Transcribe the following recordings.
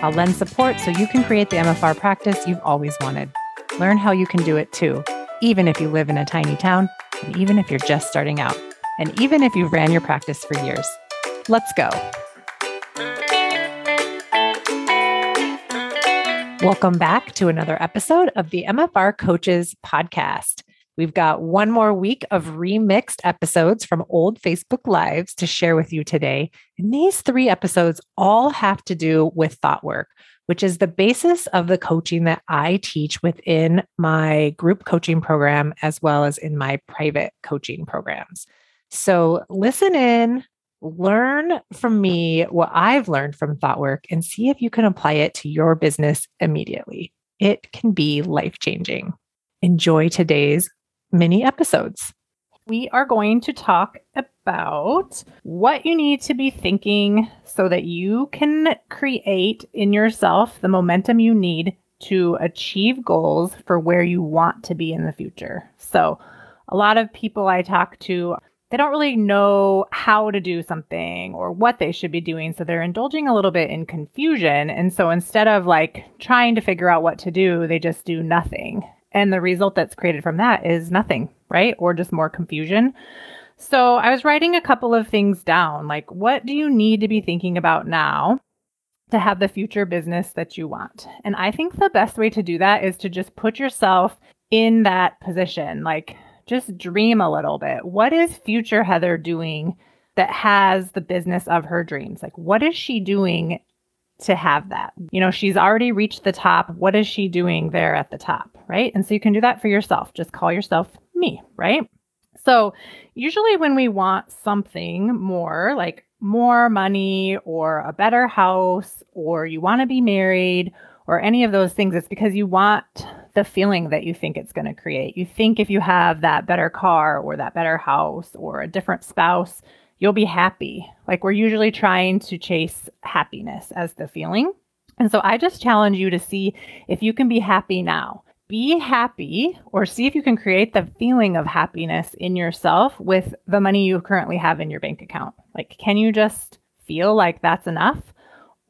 I'll lend support so you can create the MFR practice you've always wanted. Learn how you can do it too, even if you live in a tiny town, and even if you're just starting out, and even if you've ran your practice for years. Let's go. Welcome back to another episode of the MFR Coaches podcast. We've got one more week of remixed episodes from old Facebook Lives to share with you today. And these three episodes all have to do with thought work, which is the basis of the coaching that I teach within my group coaching program, as well as in my private coaching programs. So listen in, learn from me what I've learned from thought work, and see if you can apply it to your business immediately. It can be life-changing. Enjoy today's mini episodes. We are going to talk about what you need to be thinking so that you can create in yourself the momentum you need to achieve goals for where you want to be in the future. So a lot of people I talk to, they don't really know how to do something or what they should be doing. So they're indulging a little bit in confusion. And so instead of like trying to figure out what to do, they just do nothing. And the result that's created from that is nothing, right? Or just more confusion. So I was writing a couple of things down, like what do you need to be thinking about now to have the future business that you want? And I think the best way to do that is to just put yourself in that position, like just dream a little bit. What is future Heather doing that has the business of her dreams? Like what is she doing to have that? You know, she's already reached the top. What is she doing there at the top? Right. And so you can do that for yourself. Just call yourself me. Right. So usually when we want something more, like more money or a better house, or you want to be married or any of those things, it's because you want the feeling that you think it's going to create. You think if you have that better car or that better house or a different spouse, you'll be happy. Like we're usually trying to chase happiness as the feeling. And so I just challenge you to see if you can be happy now. Be happy, or see if you can create the feeling of happiness in yourself with the money you currently have in your bank account. Like, can you just feel like that's enough?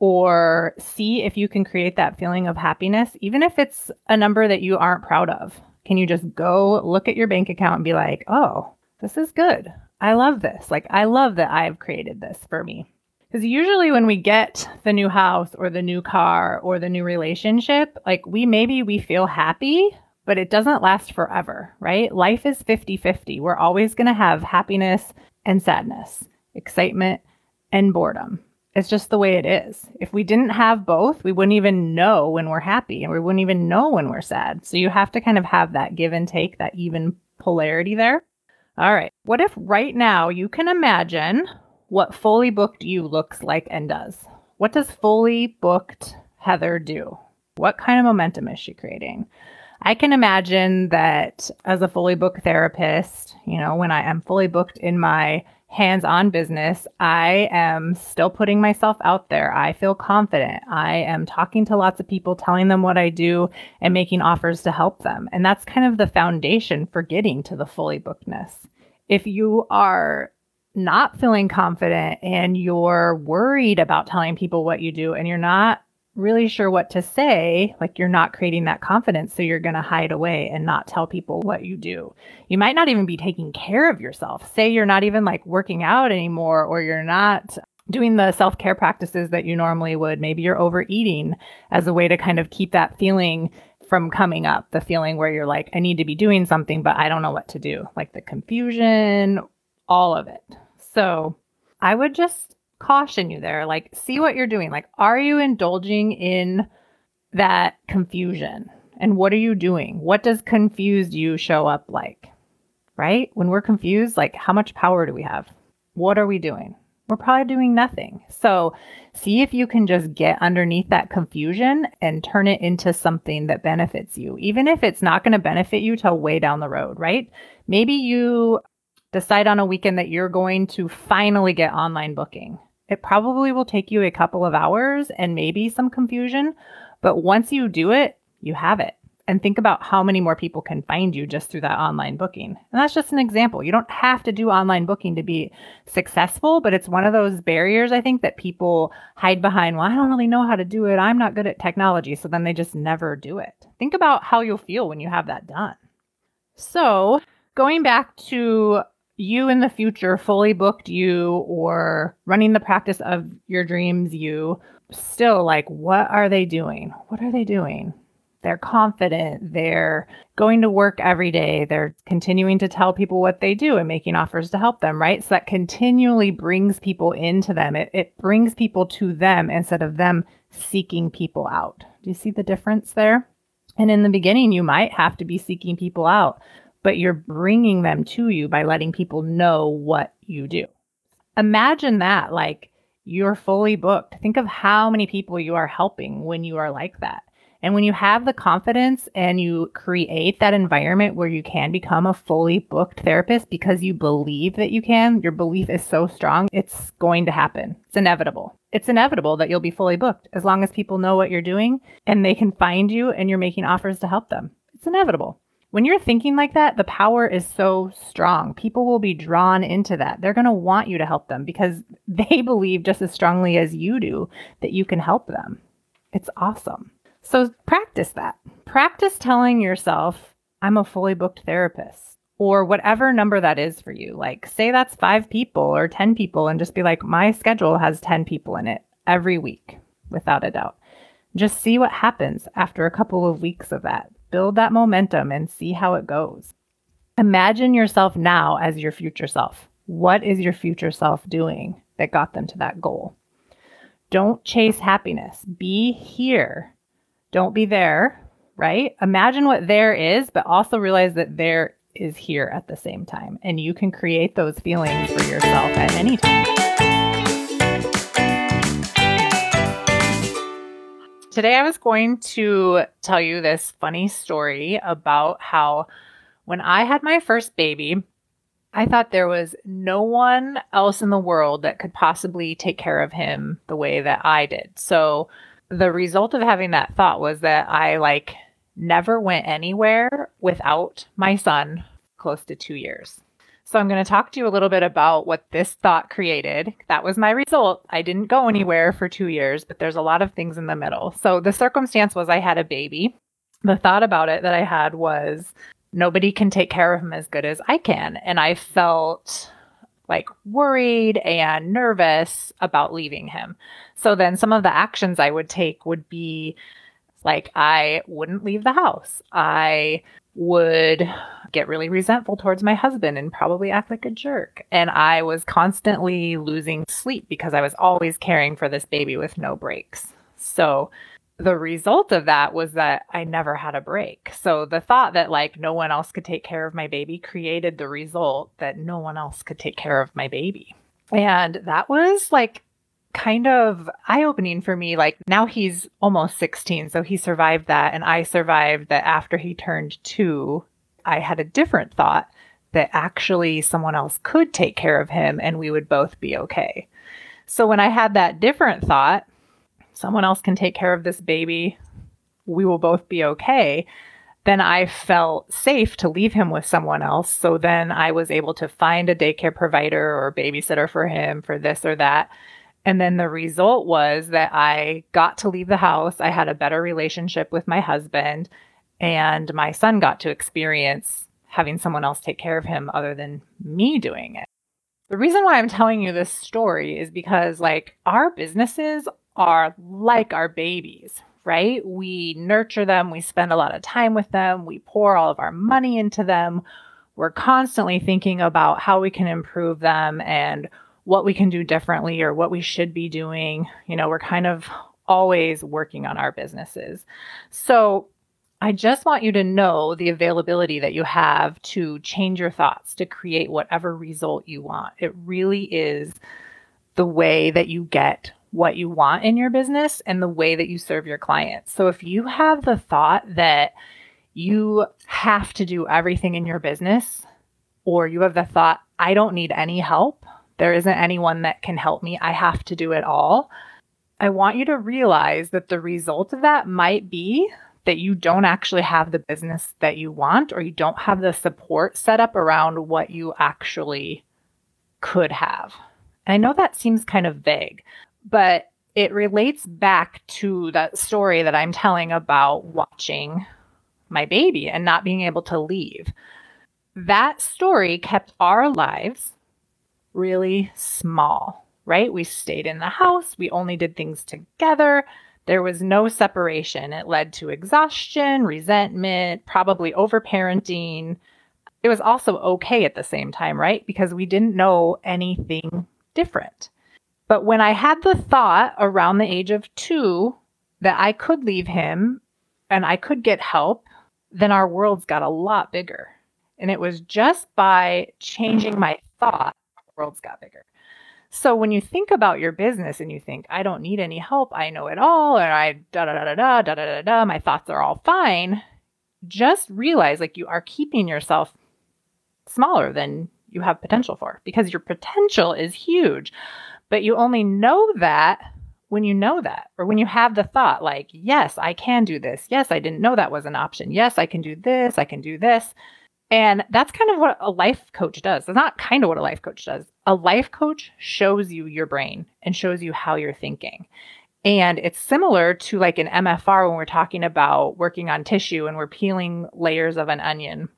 Or see if you can create that feeling of happiness, even if it's a number that you aren't proud of. Can you just go look at your bank account and be like, oh, this is good. I love this. Like, I love that I've created this for me. Because usually when we get the new house or the new car or the new relationship, like we feel happy, but it doesn't last forever, right? Life is 50-50. We're always going to have happiness and sadness, excitement and boredom. It's just the way it is. If we didn't have both, we wouldn't even know when we're happy and we wouldn't even know when we're sad. So you have to kind of have that give and take, that even polarity there. All right. What if right now you can imagine what fully booked you looks like and does? What does fully booked Heather do? What kind of momentum is she creating? I can imagine that as a fully booked therapist, you know, when I am fully booked in my hands-on business, I am still putting myself out there. I feel confident. I am talking to lots of people, telling them what I do and making offers to help them. And that's kind of the foundation for getting to the fully bookedness. If you are not feeling confident and you're worried about telling people what you do and you're not really sure what to say, like you're not creating that confidence. So you're going to hide away and not tell people what you do. You might not even be taking care of yourself. Say you're not even like working out anymore, or you're not doing the self-care practices that you normally would. Maybe you're overeating as a way to kind of keep that feeling from coming up, the feeling where you're like, I need to be doing something, but I don't know what to do. Like the confusion, all of it. So I would just caution you there, like see what you're doing. Like, are you indulging in that confusion? And what are you doing? What does confused you show up like, right? When we're confused, like how much power do we have? What are we doing? we're probably doing nothing. So see if you can just get underneath that confusion and turn it into something that benefits you, even if it's not going to benefit you till way down the road, right? Maybe you decide on a weekend that you're going to finally get online booking. It probably will take you a couple of hours and maybe some confusion, but once you do it, you have it. And think about how many more people can find you just through that online booking. And that's just an example. You don't have to do online booking to be successful, but it's one of those barriers, I think, that people hide behind. Well, I don't really know how to do it. I'm not good at technology. So then they just never do it. Think about how you'll feel when you have that done. So going back to you in the future, fully booked you, or running the practice of your dreams, you still like, what are they doing? What are they doing? They're confident, they're going to work every day, they're continuing to tell people what they do and making offers to help them, right? So that continually brings people into them. It brings people to them instead of them seeking people out. Do you see the difference there? And in the beginning, you might have to be seeking people out, but you're bringing them to you by letting people know what you do. Imagine that, like you're fully booked. Think of how many people you are helping when you are like that. And when you have the confidence and you create that environment where you can become a fully booked therapist because you believe that you can, your belief is so strong, it's going to happen. It's inevitable. It's inevitable that you'll be fully booked as long as people know what you're doing and they can find you and you're making offers to help them. It's inevitable. When you're thinking like that, the power is so strong. People will be drawn into that. They're going to want you to help them because they believe just as strongly as you do that you can help them. It's awesome. So practice that. Practice telling yourself, I'm a fully booked therapist, or whatever number that is for you. Like say that's 5 people or 10 people and just be like, my schedule has 10 people in it every week, without a doubt. Just see what happens after a couple of weeks of that. Build that momentum and see how it goes. Imagine yourself now as your future self. What is your future self doing that got them to that goal? Don't chase happiness. Be here. Don't be there, right? Imagine what there is, but also realize that there is here at the same time. And you can create those feelings for yourself at any time. Today, I was going to tell you this funny story about how when I had my first baby, I thought there was no one else in the world that could possibly take care of him the way that I did. So the result of having that thought was that I never went anywhere without my son close to 2 years. So I'm going to talk to you a little bit about what this thought created. That was my result. I didn't go anywhere for 2 years, but there's a lot of things in the middle. So the circumstance was I had a baby. The thought about it that I had was nobody can take care of him as good as I can. And I felt worried and nervous about leaving him. So then some of the actions I would take would be I wouldn't leave the house. I would get really resentful towards my husband and probably act like a jerk. And I was constantly losing sleep because I was always caring for this baby with no breaks. So the result of that was that I never had a break. So the thought that no one else could take care of my baby created the result that no one else could take care of my baby. And that was kind of eye-opening for me. Now he's almost 16. So he survived that. And I survived that after he turned 2, I had a different thought that actually someone else could take care of him and we would both be okay. So when I had that different thought, someone else can take care of this baby, we will both be okay, then I felt safe to leave him with someone else. So then I was able to find a daycare provider or babysitter for him for this or that. And then the result was that I got to leave the house. I had a better relationship with my husband and my son got to experience having someone else take care of him other than me doing it. The reason why I'm telling you this story is because our businesses are like our babies, right? We nurture them. We spend a lot of time with them. We pour all of our money into them. We're constantly thinking about how we can improve them and what we can do differently or what we should be doing. We're kind of always working on our businesses. So I just want you to know the availability that you have to change your thoughts, to create whatever result you want. It really is the way that you get what you want in your business and the way that you serve your clients. So if you have the thought that you have to do everything in your business, or you have the thought, I don't need any help, there isn't anyone that can help me, I have to do it all, I want you to realize that the result of that might be that you don't actually have the business that you want, or you don't have the support set up around what you actually could have. And I know that seems kind of vague, but it relates back to that story that I'm telling about watching my baby and not being able to leave. That story kept our lives really small, right? We stayed in the house. We only did things together. There was no separation. It led to exhaustion, resentment, probably overparenting. It was also okay at the same time, right? Because we didn't know anything different. But when I had the thought around the age of 2 that I could leave him and I could get help, then our worlds got a lot bigger. And it was just by changing my thought, our worlds got bigger. So when you think about your business and you think, I don't need any help, I know it all, and I da-da-da-da-da-da-da-da, my thoughts are all fine, just realize like you are keeping yourself smaller than you have potential for, because your potential is huge. But you only know that when you know that, or when you have the thought like, yes, I can do this. Yes, I didn't know that was an option. Yes, I can do this. I can do this. And that's kind of what a life coach does. It's not kind of what a life coach does. A life coach shows you your brain and shows you how you're thinking. And it's similar to like an MFR when we're talking about working on tissue and we're peeling layers of an onion.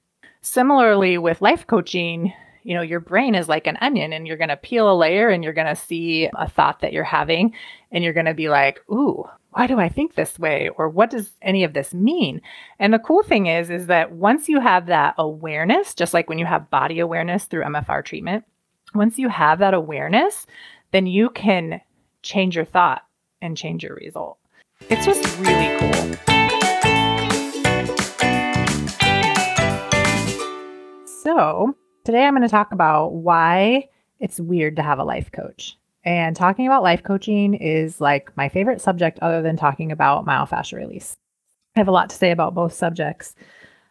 Similarly with life coaching, you know, your brain is like an onion, and you're going to peel a layer and you're going to see a thought that you're having and you're going to be like, ooh, why do I think this way? Or what does any of this mean? And the cool thing is that once you have that awareness, just like when you have body awareness through MFR treatment, once you have that awareness, then you can change your thought and change your result. It's just really cool. So today I'm going to talk about why it's weird to have a life coach. And talking about life coaching is like my favorite subject other than talking about myofascial release. I have a lot to say about both subjects.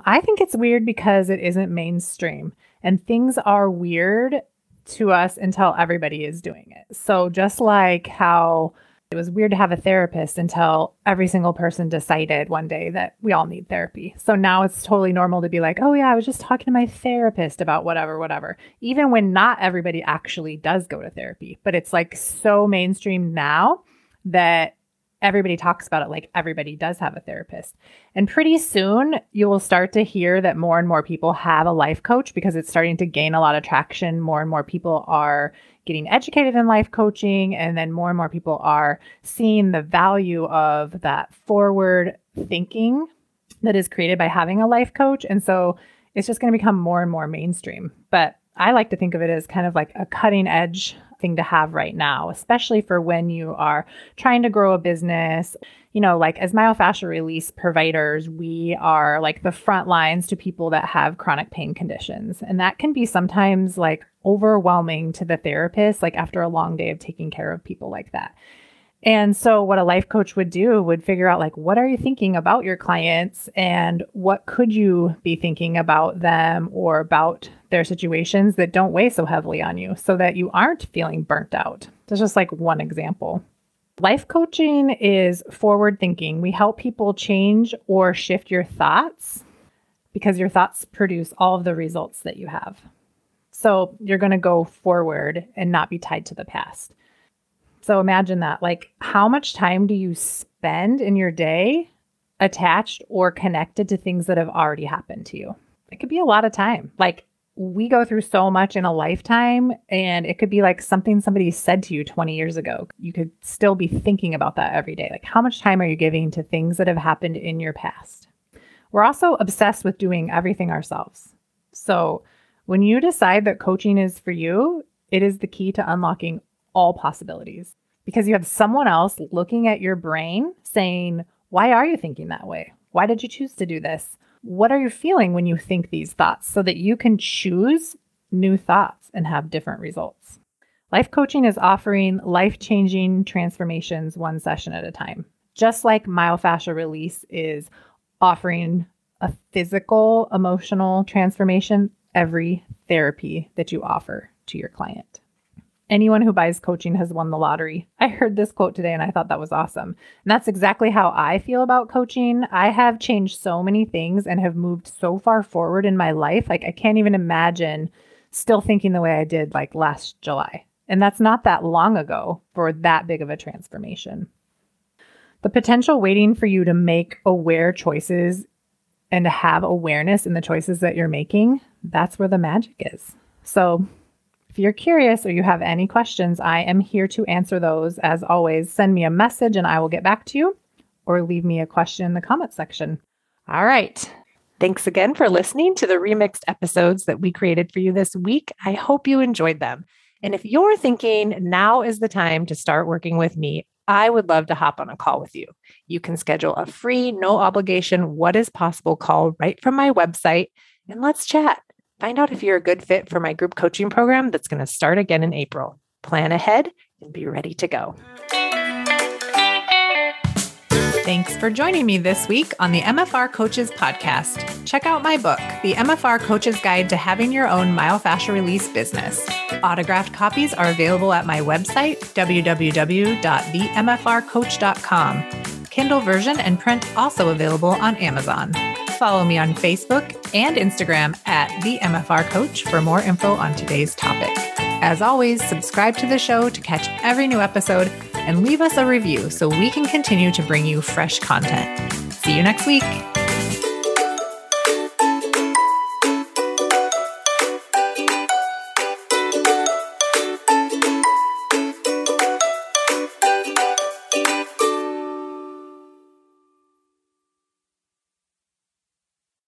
I think it's weird because it isn't mainstream, and things are weird to us until everybody is doing it. So just like how it was weird to have a therapist until every single person decided one day that we all need therapy. So now it's totally normal to be like, oh yeah, I was just talking to my therapist about whatever, even when not everybody actually does go to therapy. But it's like so mainstream now that everybody talks about it like everybody does have a therapist. And pretty soon you will start to hear that more and more people have a life coach because it's starting to gain a lot of traction. More and more people are getting educated in life coaching. And then more and more people are seeing the value of that forward thinking that is created by having a life coach. And so it's just going to become more and more mainstream. But I like to think of it as kind of like a cutting edge thing to have right now, especially for when you are trying to grow a business. You know, like as myofascial release providers, we are like the front lines to people that have chronic pain conditions. And that can be sometimes like overwhelming to the therapist, like after a long day of taking care of people like that. And so what a life coach would do would figure out like, what are you thinking about your clients and what could you be thinking about them or about their situations that don't weigh so heavily on you so that you aren't feeling burnt out. That's just like one example. Life coaching is forward thinking. We help people change or shift your thoughts because your thoughts produce all of the results that you have. So you're going to go forward and not be tied to the past. So imagine that, like how much time do you spend in your day attached or connected to things that have already happened to you? It could be a lot of time. Like we go through so much in a lifetime, and it could be like something somebody said to you 20 years ago. You could still be thinking about that every day. Like how much time are you giving to things that have happened in your past? We're also obsessed with doing everything ourselves. So when you decide that coaching is for you, it is the key to unlocking all possibilities because you have someone else looking at your brain saying, why are you thinking that way? Why did you choose to do this? What are you feeling when you think these thoughts so that you can choose new thoughts and have different results? Life coaching is offering life-changing transformations one session at a time. Just like myofascial release is offering a physical, emotional transformation, every therapy that you offer to your client. Anyone who buys coaching has won the lottery. I heard this quote today and I thought that was awesome. And that's exactly how I feel about coaching. I have changed so many things and have moved so far forward in my life. Like I can't even imagine still thinking the way I did like last July. And that's not that long ago for that big of a transformation. The potential waiting for you to make aware choices and to have awareness in the choices that you're making, that's where the magic is. So if you're curious or you have any questions, I am here to answer those. As always, send me a message and I will get back to you, or leave me a question in the comment section. All right. Thanks again for listening to the remixed episodes that we created for you this week. I hope you enjoyed them. And if you're thinking now is the time to start working with me, I would love to hop on a call with you. You can schedule a free, no obligation, what is possible call right from my website, and let's chat. Find out if you're a good fit for my group coaching program that's going to start again in April. Plan ahead and be ready to go. Thanks for joining me this week on the MFR Coaches podcast. Check out my book, The MFR Coaches Guide to Having Your Own Myofascial Release Business. Autographed copies are available at my website, www.themfrcoach.com. Kindle version and print also available on Amazon. Follow me on Facebook and Instagram at The MFR Coach for more info on today's topic. As always, subscribe to the show to catch every new episode and leave us a review so we can continue to bring you fresh content. See you next week.